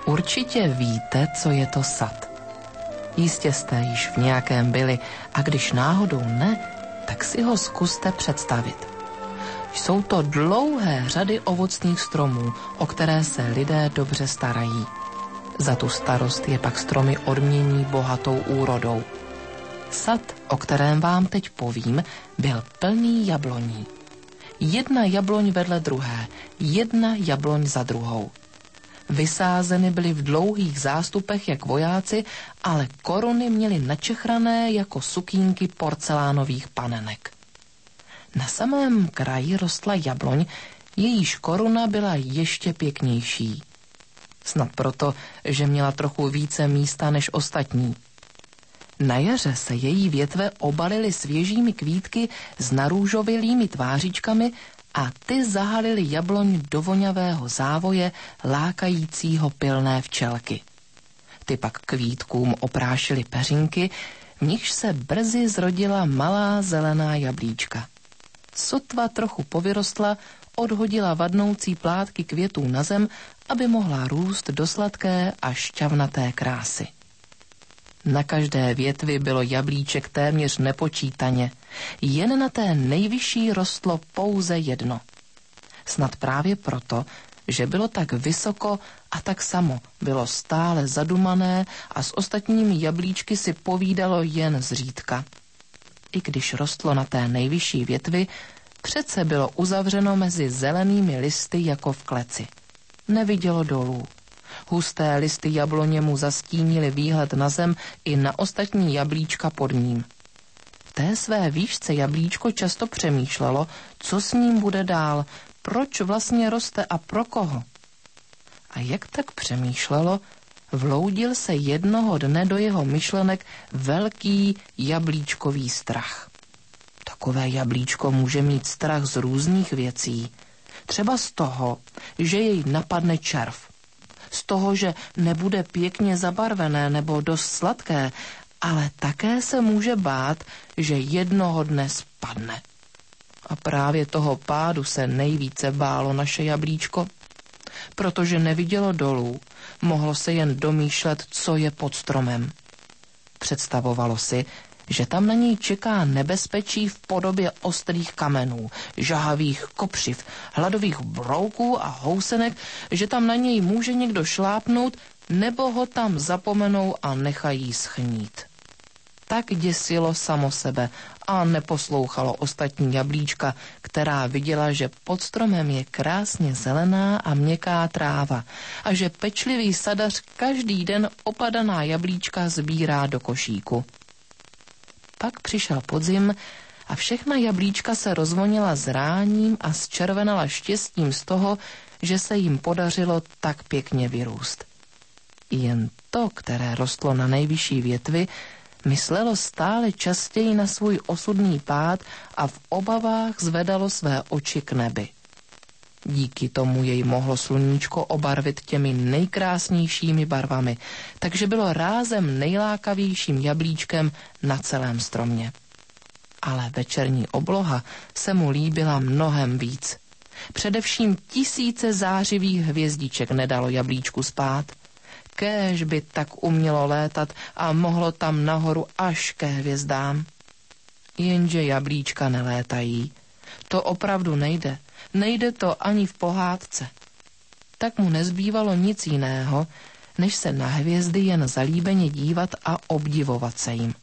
Určitě víte, co je to sad. Jistě jste již v nějakém byli, a když náhodou ne, tak si ho zkuste představit. Jsou to dlouhé řady ovocných stromů, o které se lidé dobře starají. Za tu starost je pak stromy odmění bohatou úrodou. Sad, o kterém vám teď povím, byl plný jabloní. Jedna jabloň vedle druhé, jedna jabloň za druhou. Vysázeny byly v dlouhých zástupech jak vojáci, ale koruny měly načechrané jako sukínky porcelánových panenek. Na samém kraji rostla jabloň, jejíž koruna byla ještě pěknější. Snad proto, že měla trochu více místa než ostatní. Na jaře se její větve obalily svěžími kvítky s narůžovilými tvářičkami a ty zahalily jabloň do voňavého závoje lákajícího pilné včelky. Ty pak kvítkům oprášily peřinky, v nichž se brzy zrodila malá zelená jablíčka. Sotva trochu povyrostla, odhodila vadnoucí plátky květů na zem, aby mohla růst do sladké a šťavnaté krásy. Na každé větvi bylo jablíček téměř nepočítaně. Jen na té nejvyšší rostlo pouze jedno. Snad právě proto, že bylo tak vysoko a tak samo, bylo stále zadumané a s ostatními jablíčky si povídalo jen zřídka. I když rostlo na té nejvyšší větvi, přece bylo uzavřeno mezi zelenými listy jako v kleci. Nevidělo dolů. Husté listy jabloně mu zastínily výhled na zem i na ostatní jablíčka pod ním. V té své výšce jablíčko často přemýšlelo, co s ním bude dál, proč vlastně roste a pro koho. A jak tak přemýšlelo, vloudil se jednoho dne do jeho myšlenek velký jablíčkový strach. Takové jablíčko může mít strach z různých věcí. Třeba z toho, že jej napadne červ. Z toho, že nebude pěkně zabarvené nebo dost sladké, ale také se může bát, že jednoho dne spadne. A právě toho pádu se nejvíce bálo naše jablíčko, protože nevidělo dolů, mohlo se jen domýšlet, co je pod stromem. Představovalo si, že tam na něj čeká nebezpečí v podobě ostrých kamenů, žahavých kopřiv, hladových brouků a housenek, že tam na něj může někdo šlápnout, nebo ho tam zapomenou a nechají schnít. Tak děsilo samo sebe a neposlouchalo ostatní jablíčka, která viděla, že pod stromem je krásně zelená a měkká tráva a že pečlivý sadař každý den opadaná jablíčka sbírá do košíku. Pak přišel podzim a všechna jablíčka se rozvonila zráním a zčervenala štěstím z toho, že se jim podařilo tak pěkně vyrůst. Jen to, které rostlo na nejvyšší větvi, myslelo stále častěji na svůj osudný pád a v obavách zvedalo své oči k nebi. Díky tomu jej mohlo sluníčko obarvit těmi nejkrásnějšími barvami, takže bylo rázem nejlákavějším jablíčkem na celém stromě. Ale večerní obloha se mu líbila mnohem víc. Především 1000 zářivých hvězdiček nedalo jablíčku spát. Kéž by tak umělo létat a mohlo tam nahoru až ke hvězdám. Jenže jablíčka nelétají. To opravdu nejde. Nejde to ani v pohádce. Tak mu nezbývalo nic jiného, než se na hvězdy jen zalíbeně dívat a obdivovat se jim.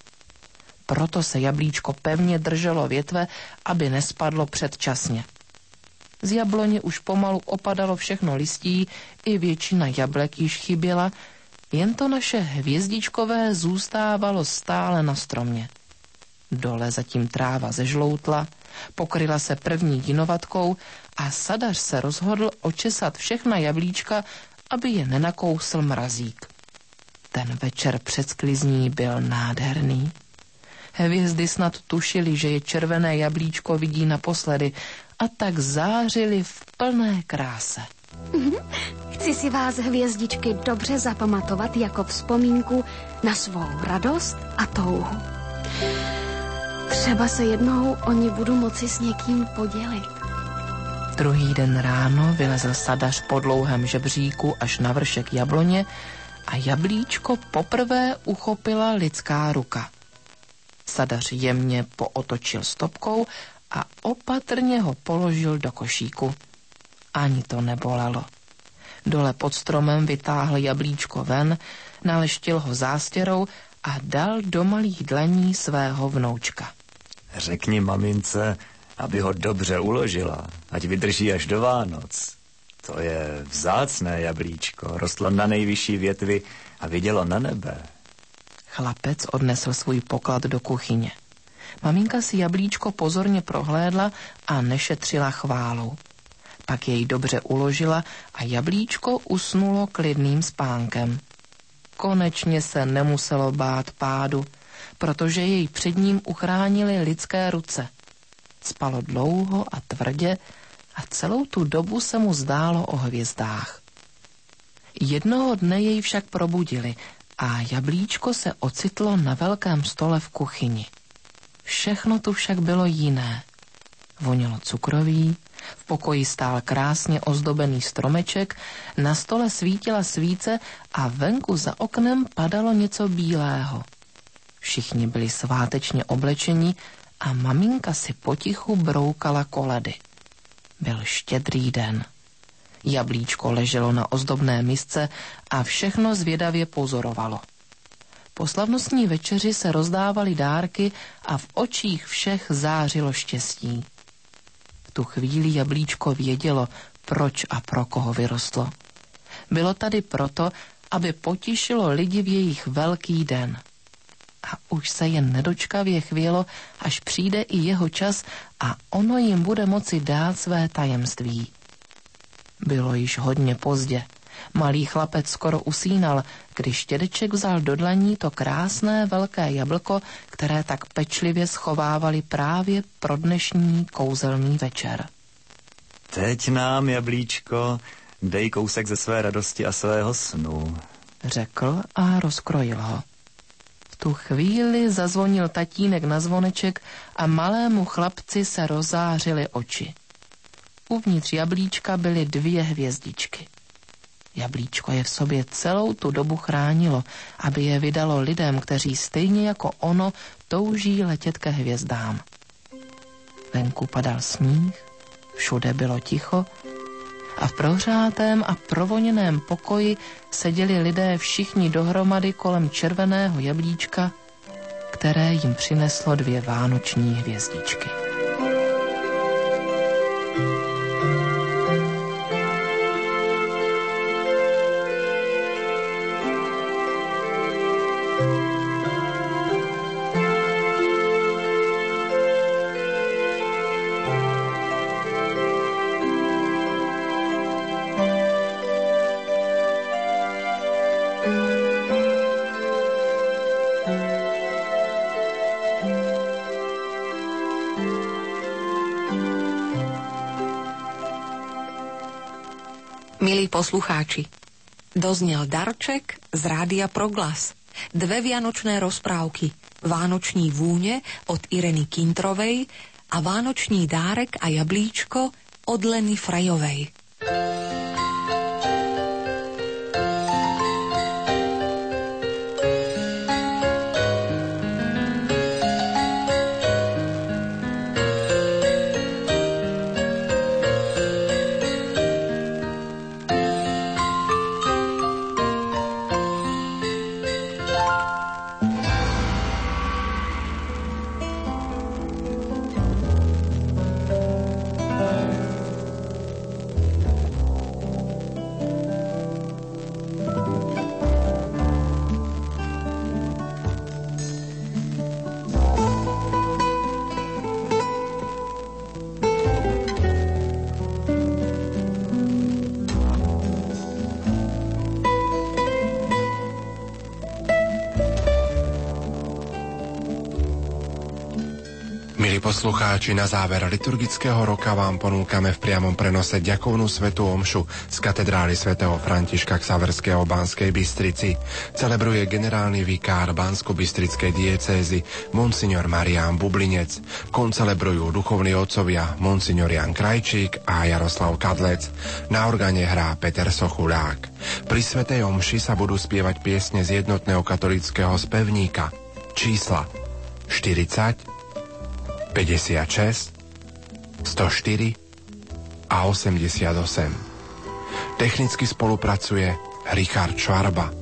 Proto se jablíčko pevně drželo větve, aby nespadlo předčasně. Z jabloně už pomalu opadalo všechno listí, i většina jablek již chyběla, jen to naše hvězdičkové zůstávalo stále na stromě. Dole zatím tráva zežloutla, pokryla se první jinovatkou a sadař se rozhodl očesat všechna jablíčka, aby je nenakousl mrazík. Ten večer před sklizní byl nádherný. Hvězdy snad tušily, že je červené jablíčko vidí naposledy, a tak zářily v plné kráse. Chci si vás, hvězdičky, dobře zapamatovat jako vzpomínku na svou radost a touhu. Třeba se jednou o ní budu moci s někým podělit. Druhý den ráno vylezl sadař po dlouhém žebříku až na vršek jabloně a jablíčko poprvé uchopila lidská ruka. Sadař jemně pootočil stopkou a opatrně ho položil do košíku. Ani to nebolelo. Dole pod stromem vytáhl jablíčko ven, naleštil ho zástěrou a dal do malých dlaní svého vnoučka. Řekni mamince, aby ho dobře uložila, ať vydrží až do Vánoc. To je vzácné jablíčko, rostlo na nejvyšší větvi a vidělo na nebe. Chlapec odnesl svůj poklad do kuchyně. Maminka si jablíčko pozorně prohlédla a nešetřila chválou. Pak jej dobře uložila a jablíčko usnulo klidným spánkem. Konečně se nemuselo bát pádu, protože jej před ním uchránily lidské ruce. Spalo dlouho a tvrdě a celou tu dobu se mu zdálo o hvězdách. Jednoho dne jej však probudili a jablíčko se ocitlo na velkém stole v kuchyni. Všechno tu však bylo jiné. Vonilo cukroví, v pokoji stál krásně ozdobený stromeček, na stole svítila svíce a venku za oknem padalo něco bílého. Všichni byli svátečně oblečeni a maminka si potichu broukala koledy. Byl štědrý den. Jablíčko leželo na ozdobné misce a všechno zvědavě pozorovalo. Po slavnostní večeři se rozdávaly dárky a v očích všech zářilo štěstí. V tu chvíli jablíčko vědělo, proč a pro koho vyrostlo. Bylo tady proto, aby potěšilo lidi v jejich velký den. A už se jen nedočkavě chvělo, až přijde i jeho čas a ono jim bude moci dát své tajemství. Bylo již hodně pozdě. Malý chlapec skoro usínal, když dědeček vzal do dlaní to krásné velké jablko, které tak pečlivě schovávali právě pro dnešní kouzelný večer. Teď nám, jablíčko, dej kousek ze své radosti a svého snu, řekl a rozkrojil ho. V tu chvíli zazvonil tatínek na zvoneček a malému chlapci se rozářily oči. Uvnitř jablíčka byly 2 hvězdičky. Jablíčko je v sobě celou tu dobu chránilo, aby je vydalo lidem, kteří stejně jako ono touží letět ke hvězdám. Venku padal sníh, všude bylo ticho a v prohřátém a provoněném pokoji seděli lidé všichni dohromady kolem červeného jablíčka, které jim přineslo 2 vánoční hvězdičky. Milí poslucháči, doznel darček z rádia Proglas. 2 vianočné rozprávky, Vánoční vúne od Ireny Kintrovej a Vánoční dárek a jablíčko od Leny Frajovej. Poslucháči, na záver liturgického roka vám ponúkame v priamom prenose ďakovnú svätú omšu z katedrály svätého Františka Xaverského v Banskej Bystrici. Celebruje generálny vikár Banskobystrickej diecézy monsignor Marián Bublinec. Koncelebrujú duchovní otcovia monsignor Jan Krajčík a Jaroslav Kadlec. Na orgáne hrá Peter Sochulák. Pri svätej omši sa budú spievať piesne z jednotného katolického spevníka. Čísla 40, 56, 104 a 88. Technicky spolupracuje Richard Švarba.